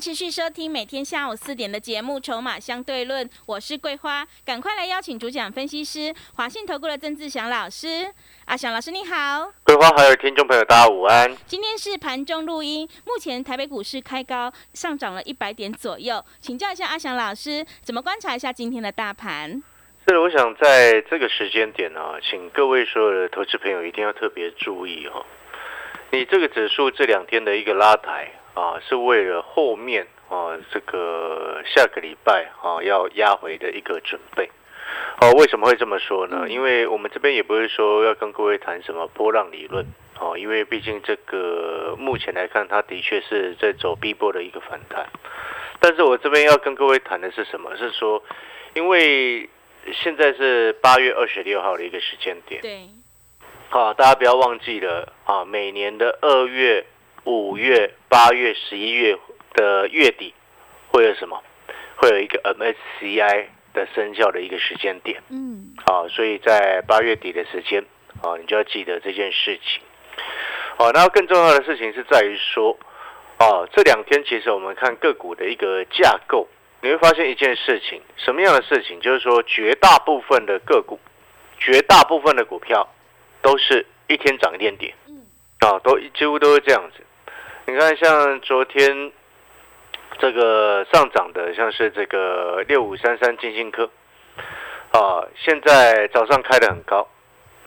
持续收听每天下午4点的节目《筹码相对论》，我是桂花，赶快来邀请主讲分析师华信投顾的曾志祥老师。阿祥老师你好。桂花还有听众朋友大家午安。今天是盘中录音，目前台北股市开高上涨了100点左右，请教一下阿祥老师，怎么观察一下今天的大盘？是，我想在这个时间点，请各位所有的投资朋友一定要特别注意，你这个指数这2天的一个拉抬，是为了后面，这个下个礼拜，要压回的一个准备，为什么会这么说呢？因为我们这边也不是说要跟各位谈什么波浪理论，因为毕竟这个目前来看它的确是在走 B 波的一个反弹，但是我这边要跟各位谈的是什么？是说因为现在是8月26号的一个时间点，对，大家不要忘记了，每年的2月5月、8月、11月的月底会有什么？会有一个 MSCI 的生效的一个时间点。所以在8月底的时间，你就要记得这件事情。那更重要的事情是在于说，这2天其实我们看个股的一个架构，你会发现一件事情，什么样的事情？就是说绝大部分的个股、绝大部分的股票都是一天涨一天跌，几乎都是这样子。你看像昨天这个上涨的像是这个6533金星科，现在早上开得很高，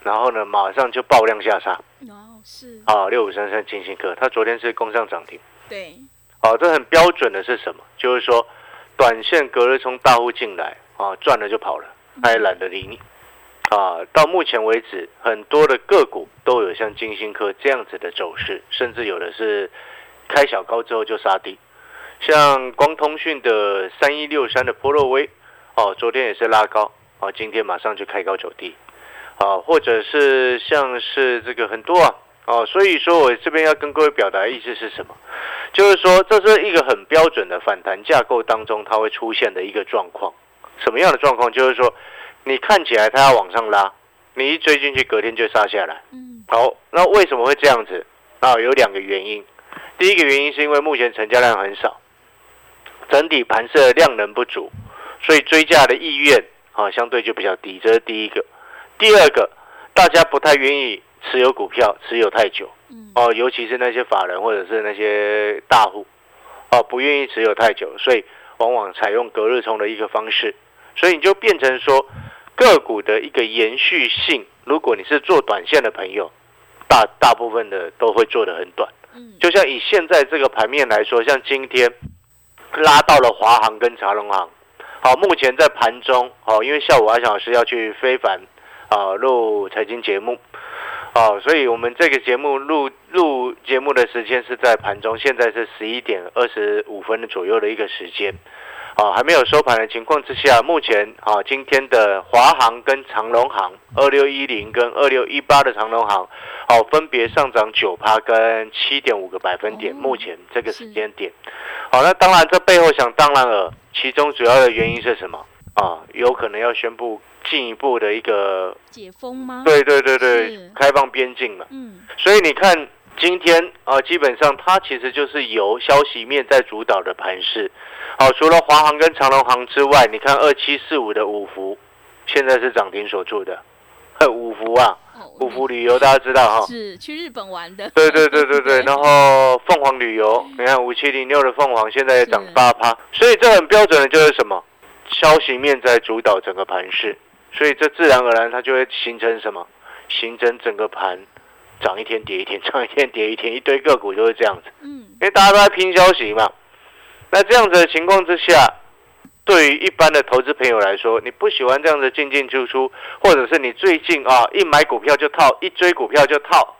然后呢马上就爆量下杀，6533金星科它昨天是攻上涨停，对，这很标准的是什么？就是说短线隔日冲大户进来，赚了就跑了，他也懒得理你，到目前为止很多的个股都有像金星科这样子的走势，甚至有的是开小高之后就杀低，像光通讯的3163的波若威，昨天也是拉高，今天马上就开高走低，或者是像是这个很多，所以说我这边要跟各位表达的意思是什么？就是说这是一个很标准的反弹架构当中它会出现的一个状况。什么样的状况？就是说你看起来它要往上拉，你一追进去隔天就杀下来，好，那为什么会这样子？有2个原因。第一个原因是因为目前成交量很少，整体盘势的量能不足，所以追价的意愿，相对就比较低，这是第一个。第二个，大家不太愿意持有股票持有太久，尤其是那些法人或者是那些大户，不愿意持有太久，所以往往采用隔日冲的一个方式，所以你就变成说个股的一个延续性，如果你是做短线的朋友，大部分的都会做得很短。就像以现在这个盘面来说，像今天拉到了华航跟长荣航，好，目前在盘中，因为下午阿翔老师要去非凡录财经节目，所以我们这个节目录节目的时间是在盘中，现在是11点25分左右的一个时间。还没有收盘的情况之下，目前今天的华航跟长荣航2610跟2618的长荣航分别上涨 9% 跟 7.5 个百分点，目前这个时间点。那当然这背后想当然了，其中主要的原因是什么？有可能要宣布进一步的一个解封吗？对对对对，开放边境了。所以你看今天，基本上它其实就是由消息面在主导的盘势，除了华航跟长荣航之外，你看2745的五福现在是涨停所住的。五福啊，五福旅游大家知道哈，是去日本玩的。对对对对对，然后凤凰旅游，你看5706的凤凰现在也涨 8%， 所以这很标准的就是什么？消息面在主导整个盘势，所以这自然而然它就会形成什么？形成整个盘涨一天跌一天，涨一天跌一天，一堆个股就是这样子，因为大家都在拼消息嘛。那这样子的情况之下，对于一般的投资朋友来说，你不喜欢这样子进进出出，或者是你最近一买股票就套，一追股票就套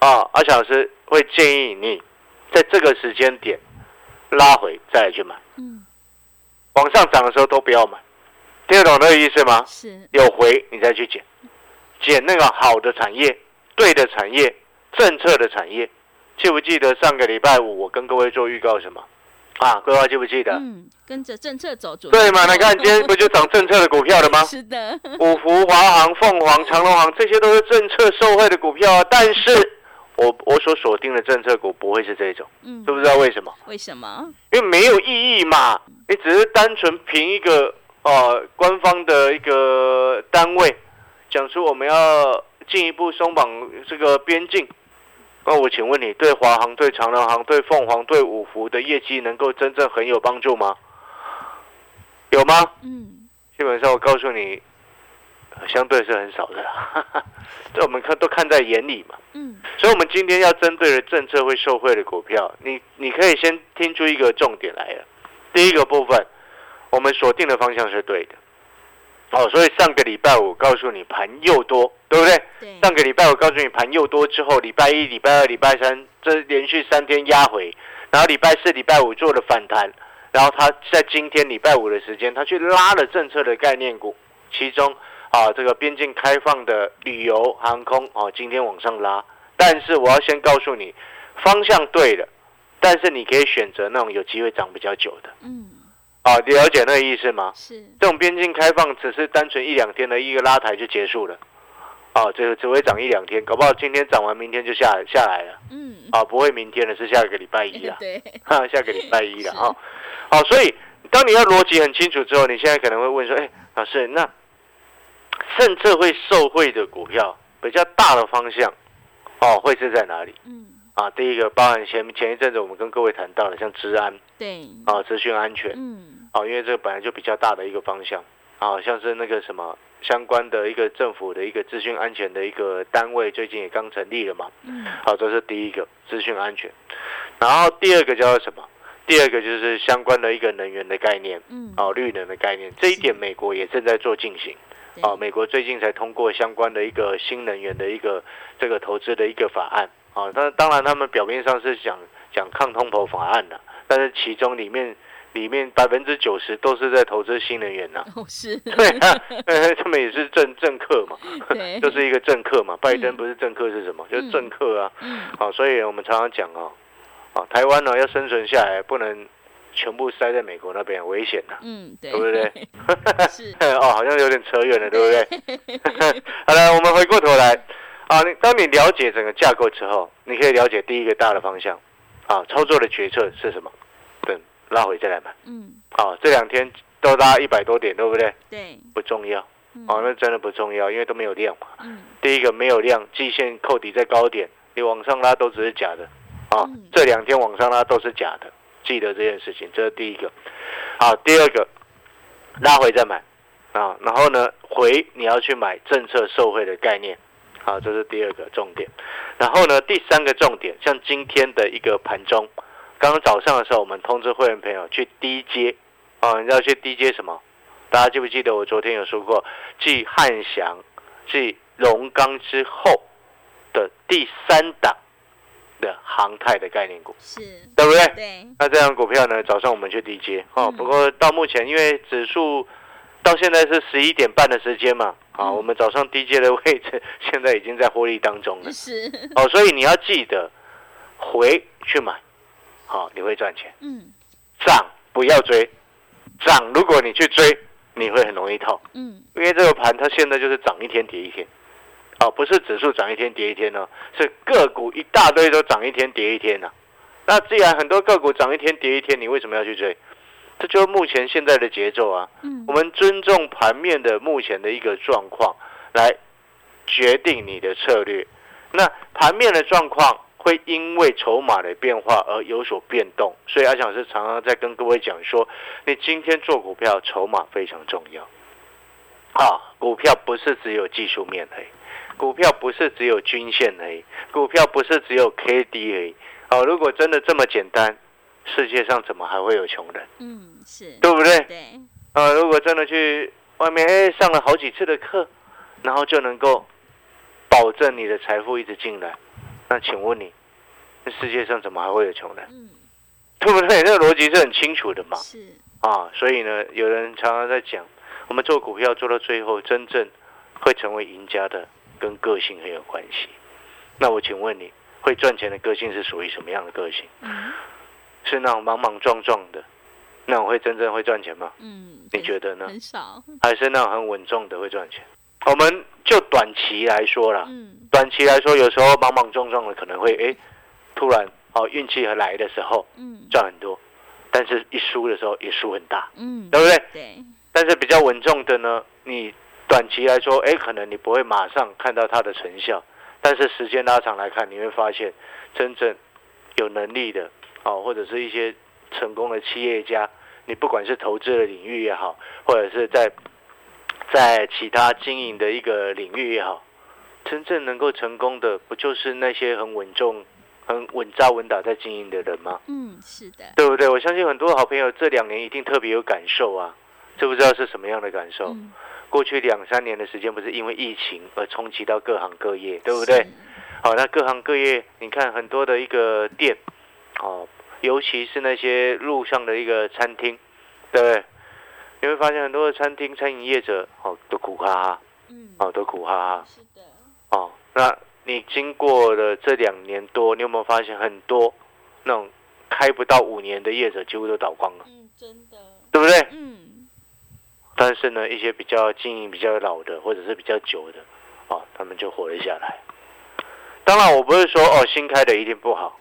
阿翔老师会建议你在这个时间点拉回再来去买往上涨的时候都不要买，听得懂那个意思吗？是，有回你再去捡，捡那个好的产业、对的产业、政策的产业。记不记得上个礼拜五我跟各位做预告什么啊？各位记不记得？跟着政策走主。对嘛？你看今天不就涨政策的股票了吗？是的。五福、华航、凤凰、长荣航，这些都是政策受惠的股票啊。但是我所锁定的政策股不会是这种，知不知道为什么？为什么？因为没有意义嘛。你只是单纯凭一个官方的一个单位讲出我们要进一步松绑这个边境。那我请问你，对华航、对长荣航、对凤凰、对五福的业绩能够真正很有帮助吗？有吗？基本上我告诉你，相对是很少的啦。这我们都看在眼里嘛。所以我们今天要针对的政策会受惠的股票，你可以先听出一个重点来了。第一个部分，我们锁定的方向是对的。所以上个礼拜五告诉你盘又多，对不对？对。上个礼拜五告诉你盘又多之后，礼拜一、礼拜二、礼拜三，这连续3天压回，然后礼拜四、礼拜五做了反弹，然后他在今天礼拜五的时间，他去拉了政策的概念股，其中这个边境开放的旅游、航空今天往上拉。但是我要先告诉你，方向对了，但是你可以选择那种有机会涨比较久的。了解那个意思吗？是。这种边境开放只是单纯1-2天的一个拉抬就结束了，只会涨1-2天，搞不好今天涨完明天就下来了。不会明天的，是下个礼拜一了。对，下个礼拜一了哈。所以当你要逻辑很清楚之后，你现在可能会问说：老师，那政策会受惠的股票比较大的方向会是在哪里？第一个包含前一阵子我们跟各位谈到的，像治安，对，资讯安全，因为这个本来就比较大的一个方向，像是那个什么相关的一个政府的一个资讯安全的一个单位，最近也刚成立了嘛，这是第一个资讯安全。然后第二个叫做什么？第二个就是相关的一个能源的概念，绿能的概念，这一点美国也正在做进行。美国最近才通过相关的一个新能源的一个这个投资的一个法案。当然他们表面上是讲抗通膨法案的，但是其中里面90%都是在投资新能源呐。是。对啊，他们也是政客嘛，就是一个政客嘛。拜登不是政客是什么？就是政客啊。所以我们常常讲台湾要生存下来，不能全部塞在美国那边，危险的，对不对？是好像有点扯远了，对不对？好了，我们回过头来当你了解整个架构之后，你可以了解第一个大的方向，操作的决策是什么？等拉回再来买。这2天都拉100多点，对不对？对，不重要。那真的不重要，因为都没有量嘛。第一个没有量，季线扣底在高点，你往上拉都只是假的。这2天往上拉都是假的。记得这件事情，这是第一个。第二个，拉回再买然后呢，回你要去买政策受惠的概念，这是第二个重点。然后呢，第三个重点，像今天的一个盘中，刚刚早上的时候，我们通知会员朋友去低接你要去低接什么？大家记不记得我昨天有说过，继汉翔、继龙钢之后的第3档。的航太的概念股，是，对不对？对。那这样股票呢，早上我们去低接不过到目前，因为指数到现在是11点半的时间嘛，我们早上低接的位置现在已经在获利当中了。是。所以你要记得回去买，你会赚钱。涨不要追，涨如果你去追，你会很容易套。因为这个盘它现在就是涨1天跌1天。不是指数涨1天跌1天哦，是个股一大堆都涨1天跌1天啊。那既然很多个股涨1天跌1天，你为什么要去追？这就是目前现在的节奏啊。我们尊重盘面的目前的一个状况来决定你的策略。那盘面的状况会因为筹码的变化而有所变动，所以阿翔是常常在跟各位讲说，你今天做股票，筹码非常重要。股票不是只有技术面而已。股票不是只有均线而已，股票不是只有 KD 而已。如果真的这么简单，世界上怎么还会有穷人？是，对不对？对。如果真的去外面上了好几次的课，然后就能够保证你的财富一直进来，那请问你，世界上怎么还会有穷人？对不对？这个逻辑是很清楚的嘛。是啊，所以呢，有人常常在讲，我们做股票做到最后，真正会成为赢家的，跟个性很有关系。那我请问你，会赚钱的个性是属于什么样的个性？嗯，是那种莽莽撞撞的，那种会真正会赚钱吗？嗯，你觉得呢？很少。还是那种很稳重的会赚钱？我们就短期来说啦，短期来说，有时候莽莽撞撞的可能会突然运气来的时候，赚很多，但是一输的时候也输很大，对不对？对。但是比较稳重的呢，你短期来说，可能你不会马上看到它的成效，但是时间拉长来看，你会发现真正有能力的，或者是一些成功的企业家，你不管是投资的领域也好，或者是在其他经营的一个领域也好，真正能够成功的，不就是那些很稳重、很稳扎稳打在经营的人吗？嗯，是的，对不对？我相信很多好朋友这两年一定特别有感受啊，知不知道是什么样的感受？过去2-3年的时间，不是因为疫情而冲击到各行各业，对不对？好，那各行各业，你看很多的一个店，尤其是那些路上的一个餐厅，对不对？你会发现很多的餐饮业者，都苦哈哈，都苦哈哈，是的，那你经过了这2年多，你有没有发现很多那种开不到5年的业者几乎都倒光了？嗯，真的，对不对？嗯。但是呢，一些比较经营比较老的，或者是比较久的，他们就活了下来。当然，我不是说新开的一定不好，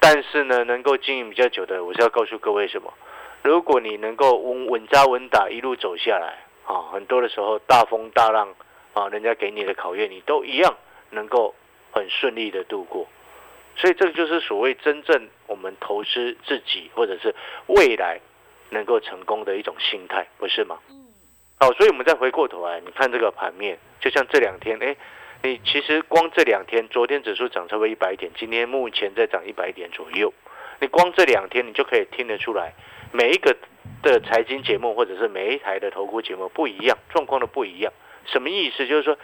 但是呢，能够经营比较久的，我是要告诉各位什么？如果你能够稳扎稳打一路走下来，很多的时候大风大浪人家给你的考验，你都一样能够很顺利的度过。所以这就是所谓真正我们投资自己或者是未来能够成功的一种心态，不是吗？好，所以我们再回过头来，你看这个盘面，就像这2天，你其实光这2天，昨天指数涨差不多100点，今天目前在涨100点左右，你光这2天你就可以听得出来，每一个的财经节目或者是每一台的投顾节目不一样，状况都不一样。什么意思？就是说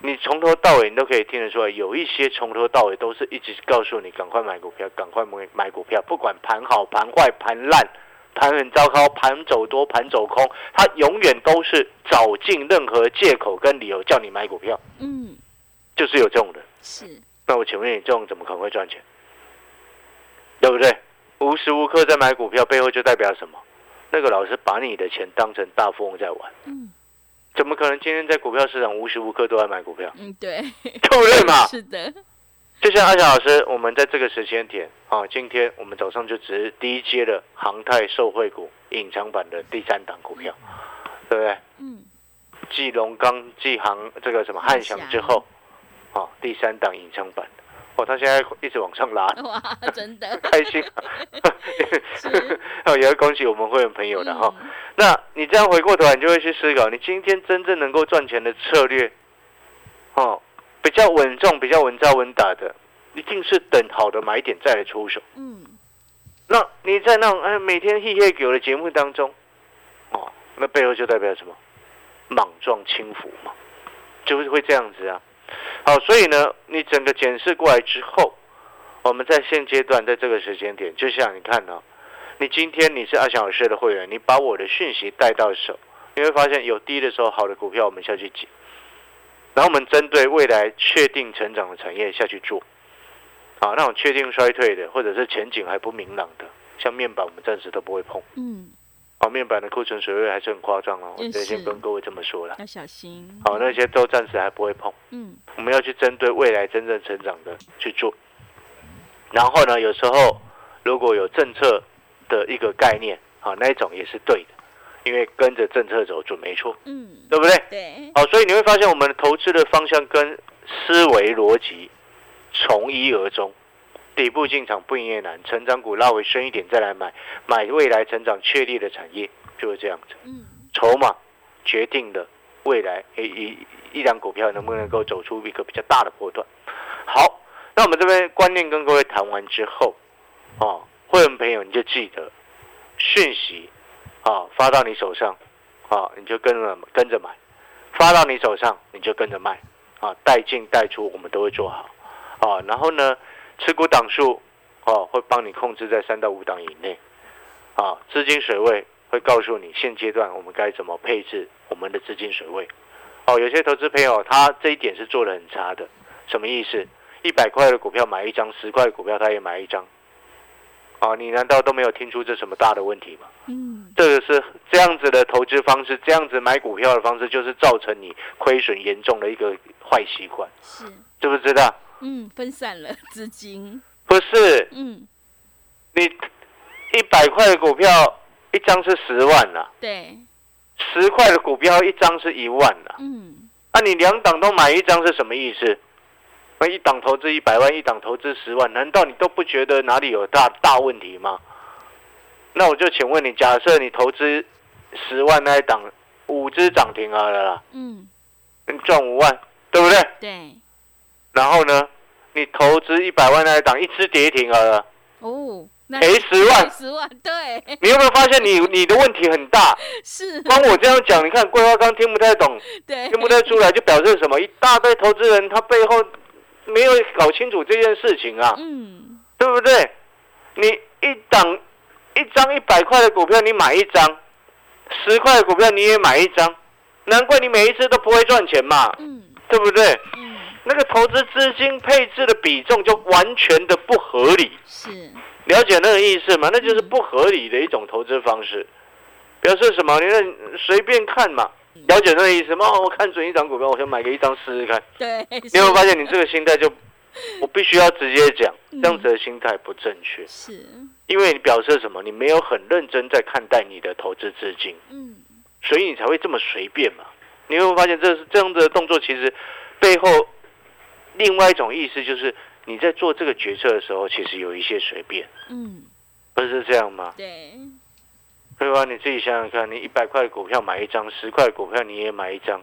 你从头到尾你都可以听得出来，有一些从头到尾都是一直告诉你赶快买股票，赶快买股票，不管盘好盘坏盘烂盘很糟糕盘走多盘走空，它永远都是找尽任何借口跟理由叫你买股票。嗯，就是有这种人。是，那我请问你，这种怎么可能会赚钱？对不对？无时无刻在买股票，背后就代表什么？那个老师把你的钱当成大富翁在玩。嗯，怎么可能今天在股票市场无时无刻都在买股票？嗯，对，对不对嘛？是的。就像阿翔老师，我们在这个时间点今天我们早上就只是第一阶的航太受惠股隐藏版的第3档股票，对不对？嗯。继龙钢、继航这个什么汉翔之后，第3档隐藏版。他现在一直往上拉，哇，真的开心也要恭喜我们会员朋友的那你这样回过头来，你就会去思考，你今天真正能够赚钱的策略，比较稳重、比较稳扎稳打的，一定是等好的买点再来出手。嗯，那你在那种每天嘿嘿狗的节目当中，那背后就代表什么？莽撞轻浮嘛，就是会这样子啊。好，所以呢，你整个检视过来之后，我们在现阶段在这个时间点，就像你看你今天你是阿翔老师的会员，你把我的讯息带到手，你会发现有低的时候好的股票我们下去捡，然后我们针对未来确定成长的产业下去做，那种确定衰退的或者是前景还不明朗的，像面板我们暂时都不会碰。嗯。面板的库存水位还是很夸张我先跟各位这么说了，要小心。那些都暂时还不会碰。嗯，我们要去针对未来真正成长的去做。然后呢，有时候如果有政策的一个概念，那一种也是对的，因为跟着政策走准没错。嗯，对不对？对。所以你会发现我们投资的方向跟思维逻辑从一而终。底部进场不赢也难，成长股拉回深一点再来买，买未来成长确立的产业，就是这样子。筹码决定了未来一档股票能不能够走出一个比较大的波段。好，那我们这边观念跟各位谈完之后，会员朋友你就记得讯息发到你手上你就跟着买，发到你手上你就跟着卖带进带出我们都会做好然后呢，持股档数会帮你控制在3到5档以内。资金水位会告诉你现阶段我们该怎么配置我们的资金水位。有些投资朋友他这一点是做得很差的，什么意思？100块的股票买一张，10块的股票他也买一张。你难道都没有听出这什么大的问题吗？这个是这样子的投资方式，这样子买股票的方式，就是造成你亏损严重的一个坏习惯，知不知道？分散了资金。不是，你100块的股票一张是10万啦，对，10块的股票一张是1万啦，你2档都买一张是什么意思？那一档投资100万，一档投资10万，难道你都不觉得哪里有大问题吗？那我就请问你，假设你投资10万那一档5只涨停啊了啦，你赚5万，对不对？对。然后呢，你投资100万那一档一只跌停啊了，赔10万，对。你有没有发现你的问题很大？是。光我这样讲，你看桂花刚听不太懂，对，听不太出来，就表示什么？一大堆投资人他背后没有搞清楚这件事情啊，对不对？你一张100块的股票你买一张，10块的股票你也买一张，难怪你每一次都不会赚钱嘛，对不对？那个投资资金配置的比重就完全的不合理，是了解那个意思吗？那就是不合理的一种投资方式，表示什么？你随便看嘛。了解那个意思吗？我看准一张股票，我先买个一张试试看。对，你有没有发现你这个心态就，我必须要直接讲，这样子的心态不正确。是，因为你表示什么？你没有很认真在看待你的投资资金，所以你才会这么随便嘛。你有没有发现这样子的动作，其实背后另外一种意思就是你在做这个决策的时候，其实有一些随便，不是这样吗？对。对吧？你自己想想看，你100块的股票买一张，10块的股票你也买一张，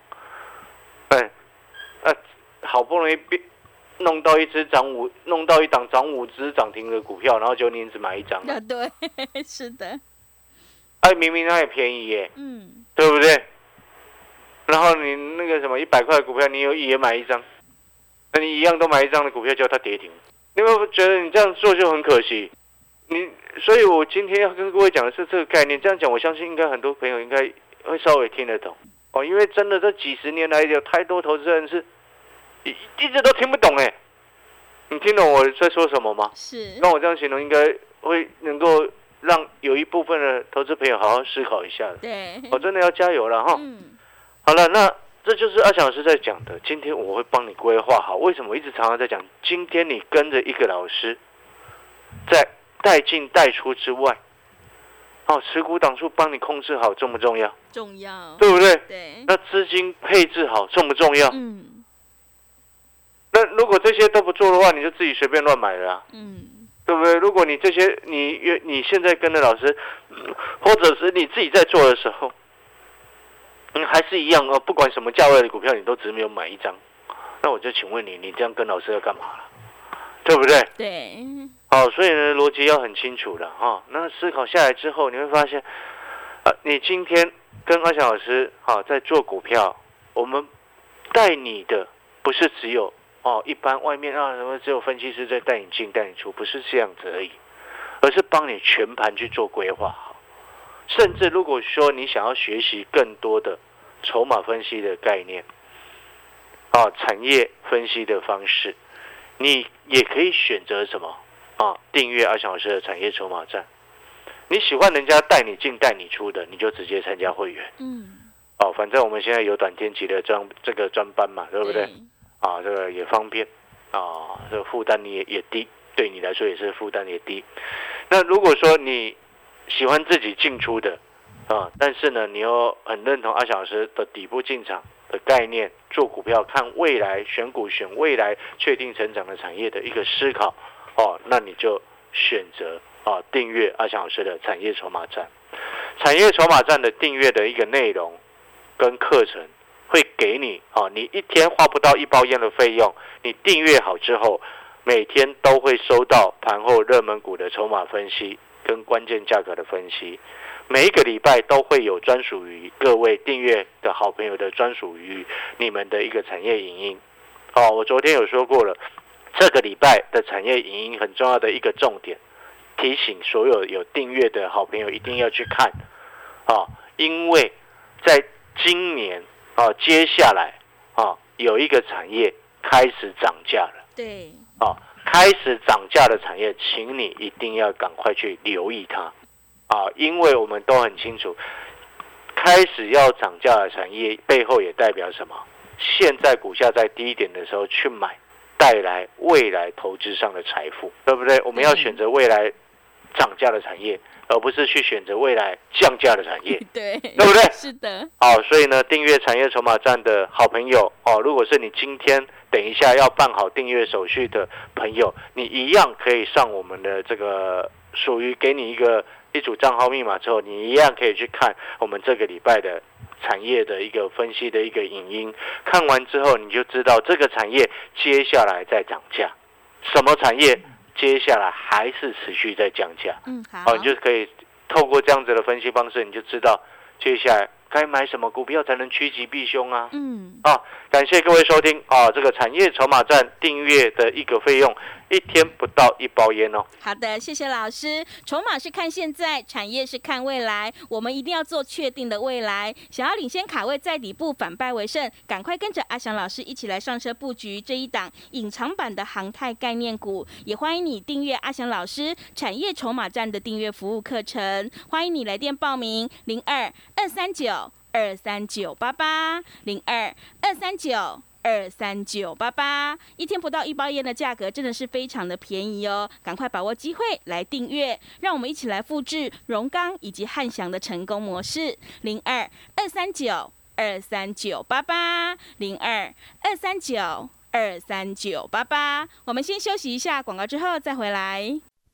好不容易弄到弄到一档涨5只涨停的股票，然后就你只买一张。对，是的。明明它也便宜耶，对不对？然后你那个什么100块的股票，你也买一张，那你一样都买一张的股票，叫它跌停，你有没有觉得你这样做就很可惜？所以我今天要跟各位讲的是这个概念，这样讲我相信应该很多朋友应该会稍微听得懂，因为真的这几十年来有太多投资人是一直都听不懂。你听懂我在说什么吗？是。那我这样形容应该会能够让有一部分的投资朋友好好思考一下的。对，我真的要加油了哈。好了，那这就是阿翔老师在讲的，今天我会帮你规划好。为什么我一直常常在讲，今天你跟着一个老师在带进带出之外，持股档数帮你控制好，重不重要？重要，对不对？对。那资金配置好，重不重要？那如果这些都不做的话，你就自己随便乱买了啊。对不对？如果你这些你现在跟着老师，或者是你自己在做的时候，还是一样，不管什么价位的股票，你都只没有买一张，那我就请问你，你这样跟老师要干嘛了？对不对？对。所以呢，逻辑要很清楚的哈。那思考下来之后，你会发现，你今天跟阿翔老师在做股票，我们带你的不是只有一般外面什么只有分析师在带你进带你出，不是这样子而已，而是帮你全盘去做规划好。甚至如果说你想要学习更多的筹码分析的概念，产业分析的方式，你也可以选择什么订阅阿翔老师的产业筹码站。你喜欢人家带你进带你出的，你就直接参加会员。反正我们现在有短天期的这个专班嘛，对不对？这个也方便这个负担也低，对你来说也是负担也低。那如果说你喜欢自己进出的但是呢，你又很认同阿翔老师的底部进场的概念，做股票看未来，选股选未来确定成长的产业的一个思考那你就选择订阅阿翔老师的产业筹码站。产业筹码站的订阅的一个内容跟课程会给你你一天花不到1包烟的费用，你订阅好之后，每天都会收到盘后热门股的筹码分析跟关键价格的分析。每一个礼拜都会有专属于各位订阅的好朋友的专属于你们的一个产业影音。我昨天有说过了，这个礼拜的产业影音很重要的一个重点，提醒所有有订阅的好朋友一定要去看啊，因为在今年啊，接下来啊，有一个产业开始涨价了。对。啊，开始涨价的产业，请你一定要赶快去留意它啊，因为我们都很清楚，开始要涨价的产业背后也代表什么？现在股价在低点的时候去买，带来未来投资上的财富，对不对？我们要选择未来涨价的产业，而不是去选择未来降价的产业，对，对不对？是的。好，所以呢，订阅产业筹码站的好朋友哦，如果是你今天等一下要办好订阅手续的朋友，你一样可以上我们的这个属于给你一组账号密码之后，你一样可以去看我们这个礼拜的产业的一个分析的一个影音，看完之后你就知道这个产业接下来在涨价，什么产业接下来还是持续在降价。嗯，好，你就可以透过这样子的分析方式，你就知道接下来该买什么股票才能趋吉避凶啊。嗯，啊，感谢各位收听啊，这个产业筹码站订阅的一个费用一天不到一包烟哦。好的，谢谢老师。筹码是看现在，产业是看未来，我们一定要做确定的未来。想要领先卡位，在底部反败为胜，赶快跟着阿翔老师一起来上车布局这一档隐藏版的航太概念股。也欢迎你订阅阿翔老师产业筹码站的订阅服务课程，欢迎你来电报名02-239-2398802-239-23988，一天不到一包烟的价格，真的是非常的便宜哦！赶快把握机会来订阅，让我们一起来复制荣刚以及汉翔的成功模式。02-239-23988，02-239-23988。我们先休息一下广告，之后再回来。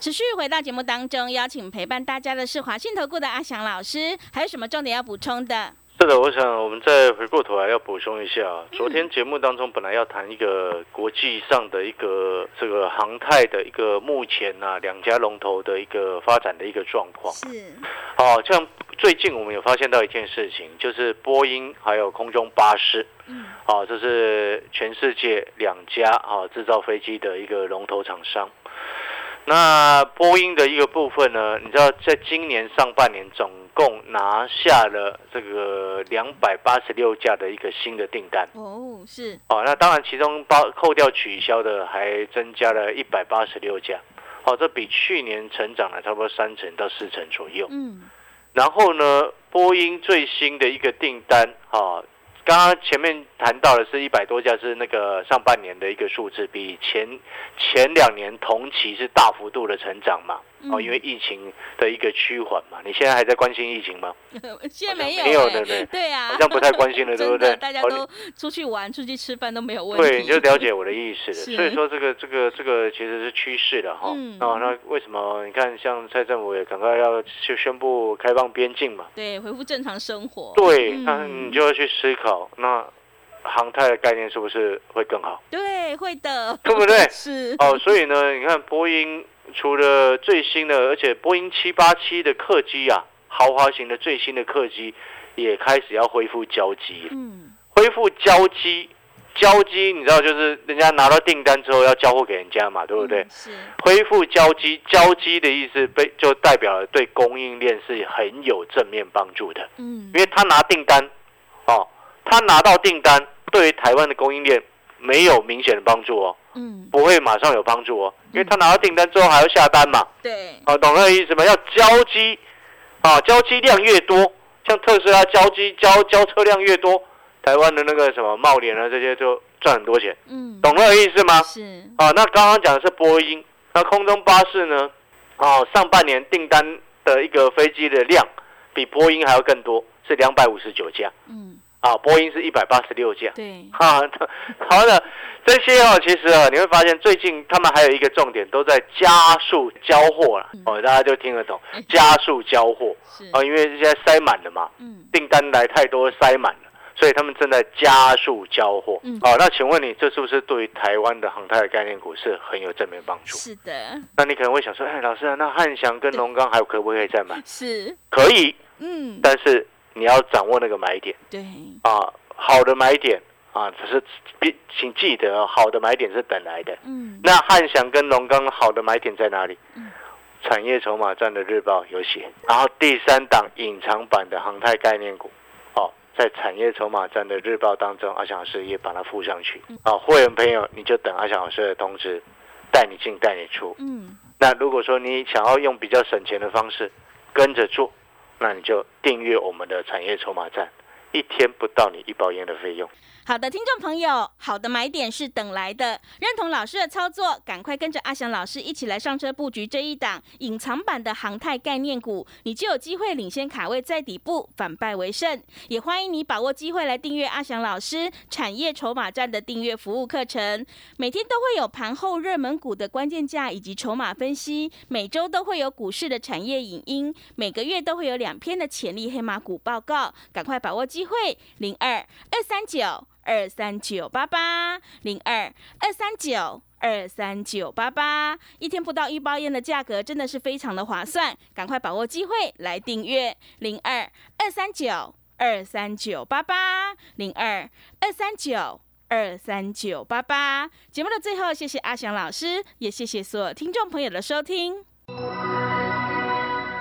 持续回到节目当中，邀请陪伴大家的是华信投顾的阿翔老师，还有什么重点要补充的？是的，我想我们再回过头来要补充一下，昨天节目当中本来要谈一个国际上的一个这个航太的一个目前啊两家龙头的一个发展的一个状况。是。好，像最近我们有发现到一件事情，就是波音还有空中巴士。嗯。好，这是全世界两家啊制造飞机的一个龙头厂商。那波音的一个部分呢，你知道在今年上半年总共拿下了这个286架的一个新的订单哦，是哦，那当然其中扣掉取消的还增加了186架，哦，这比去年成长了差不多3%到4%左右。嗯，然后呢，波音最新的一个订单哦，刚刚前面谈到的是100多架，是那个上半年的一个数字，比前2年同期是大幅度的成长嘛。哦，因为疫情的一个趋缓嘛。你现在还在关心疫情吗？现在没有，没有的，对，对啊，好像不太关心了，对不对？大家都出去玩、出去吃饭都没有问题。对，你就了解我的意思了。所以说这个其实是趋势的哈。嗯。哦，那为什么你看像蔡政府也赶快要去宣布开放边境嘛？对，恢复正常生活。对，那你就要去思考那航太的概念是不是会更好？对，会的，对不对？是。哦，所以呢，你看波音。除了最新的，而且波音787的客机啊，豪华型的最新的客机也开始要恢复交机。嗯，恢复交机，你知道就是人家拿到订单之后要交货给人家嘛，对不对？是。恢复交机的意思，就代表了对供应链是很有正面帮助的。嗯，因为他拿订单，哦，他拿到订单，对于台湾的供应链没有明显的帮助哦。嗯，不会马上有帮助哦，因为他拿到订单之后还要下单嘛。对，啊，懂那个意思吗？要交机，啊，交机量越多，像特斯拉交机交车辆越多，台湾的那个什么贸联啊这些就赚很多钱。嗯，懂那个意思吗？是。啊，那刚刚讲的是波音，那空中巴士呢？哦，上半年订单的一个飞机的量比波音还要更多，是259架。嗯。啊，波音是186架。对，哈、啊，好的，这些哦，其实啊，你会发现最近他们还有一个重点，都在加速交货了。哦，大家就听得懂，加速交货。哦、啊，因为现在塞满了嘛，订单来太多，塞满了，所以他们正在加速交货。哦、啊，那请问你，这是不是对于台湾的航太的概念股是很有正面帮助？是的。那你可能会想说，哎，老师啊，那汉翔跟龙钢还可不可以再买？是，可以。嗯，但是。你要掌握那个买点，对啊，好的买点啊，只是请记得，好的买点是等来的。嗯，那汉翔跟龙钢好的买点在哪里？嗯，产业筹码站的日报有写，然后第三档隐藏版的航太概念股，哦，在产业筹码站的日报当中，阿翔老师也把它附上去。啊，会员朋友你就等阿翔老师的通知，带你进带你出。嗯，那如果说你想要用比较省钱的方式跟着做。那你就订阅我们的产业筹码站，一天不到你一包烟的费用。好的，听众朋友，好的买点是等来的，认同老师的操作，赶快跟着阿翔老师一起来上车布局这一档隐藏版的航太概念股，你就有机会领先卡位在底部，反败为胜。也欢迎你把握机会来订阅阿翔老师产业筹码站的订阅服务课程，每天都会有盘后热门股的关键价以及筹码分析，每周都会有股市的产业影音，每个月都会有2篇的潜力黑马股报告，赶快把握机会02-239-2398802-239-23988，一天不到一包烟的价格，真的是非常的划算，赶快把握机会来订阅02-239-2398802-239-23988。节目的最后，谢谢阿翔老师，也谢谢所有听众朋友的收听。